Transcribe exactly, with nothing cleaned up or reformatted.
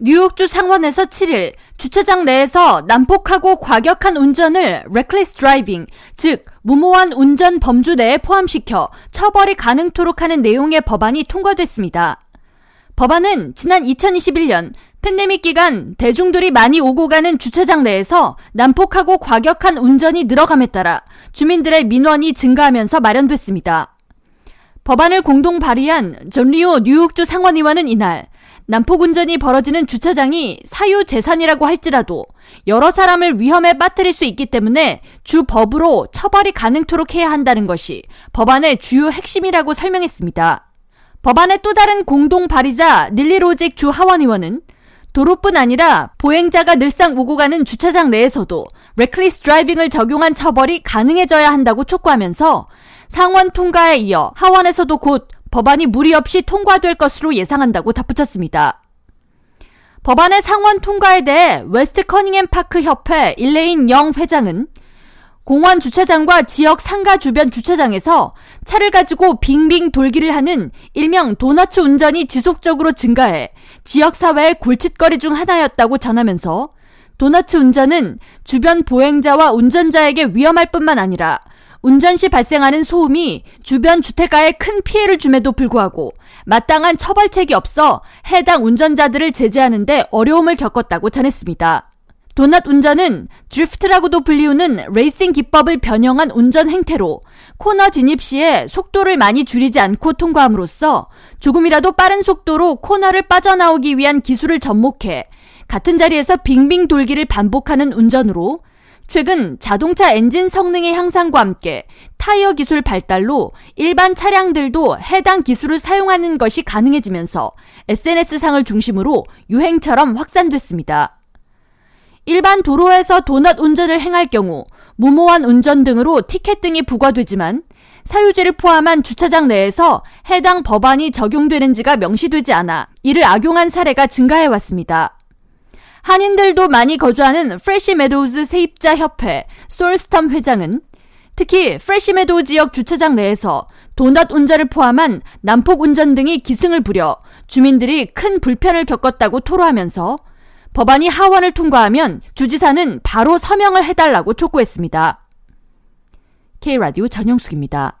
뉴욕주 상원에서 칠 일 주차장 내에서 난폭하고 과격한 운전을 reckless driving, 즉 무모한 운전 범주 내에 포함시켜 처벌이 가능토록 하는 내용의 법안이 통과됐습니다. 법안은 지난 이천이십일 년 팬데믹 기간 대중들이 많이 오고 가는 주차장 내에서 난폭하고 과격한 운전이 늘어감에 따라 주민들의 민원이 증가하면서 마련됐습니다. 법안을 공동 발의한 존리오 뉴욕주 상원의원은 이날 난폭운전이 벌어지는 주차장이 사유재산이라고 할지라도 여러 사람을 위험에 빠뜨릴 수 있기 때문에 주법으로 처벌이 가능토록 해야 한다는 것이 법안의 주요 핵심이라고 설명했습니다. 법안의 또 다른 공동 발의자 릴리로직 주 하원의원은 도로뿐 아니라 보행자가 늘상 오고 가는 주차장 내에서도 reckless driving을 적용한 처벌이 가능해져야 한다고 촉구하면서 상원 통과에 이어 하원에서도 곧 법안이 무리 없이 통과될 것으로 예상한다고 덧붙였습니다. 법안의 상원 통과에 대해 웨스트커닝햄파크협회 일레인 영 회장은 공원 주차장과 지역 상가 주변 주차장에서 차를 가지고 빙빙 돌기를 하는 일명 도너츠 운전이 지속적으로 증가해 지역사회의 골칫거리 중 하나였다고 전하면서 도너츠 운전은 주변 보행자와 운전자에게 위험할 뿐만 아니라 운전 시 발생하는 소음이 주변 주택가에 큰 피해를 줌에도 불구하고 마땅한 처벌책이 없어 해당 운전자들을 제재하는 데 어려움을 겪었다고 전했습니다. 도넛 운전은 드리프트라고도 불리우는 레이싱 기법을 변형한 운전 행태로 코너 진입 시에 속도를 많이 줄이지 않고 통과함으로써 조금이라도 빠른 속도로 코너를 빠져나오기 위한 기술을 접목해 같은 자리에서 빙빙 돌기를 반복하는 운전으로 최근 자동차 엔진 성능의 향상과 함께 타이어 기술 발달로 일반 차량들도 해당 기술을 사용하는 것이 가능해지면서 에스엔에스상을 중심으로 유행처럼 확산됐습니다. 일반 도로에서 도넛 운전을 행할 경우 무모한 운전 등으로 티켓 등이 부과되지만 사유지를 포함한 주차장 내에서 해당 법안이 적용되는지가 명시되지 않아 이를 악용한 사례가 증가해왔습니다. 한인들도 많이 거주하는 프레시 메도우즈 세입자 협회 솔스턴 회장은 특히 프레시 메도우 지역 주차장 내에서 도넛 운전을 포함한 난폭 운전 등이 기승을 부려 주민들이 큰 불편을 겪었다고 토로하면서 법안이 하원을 통과하면 주지사는 바로 서명을 해달라고 촉구했습니다. K-라디오 전영숙입니다.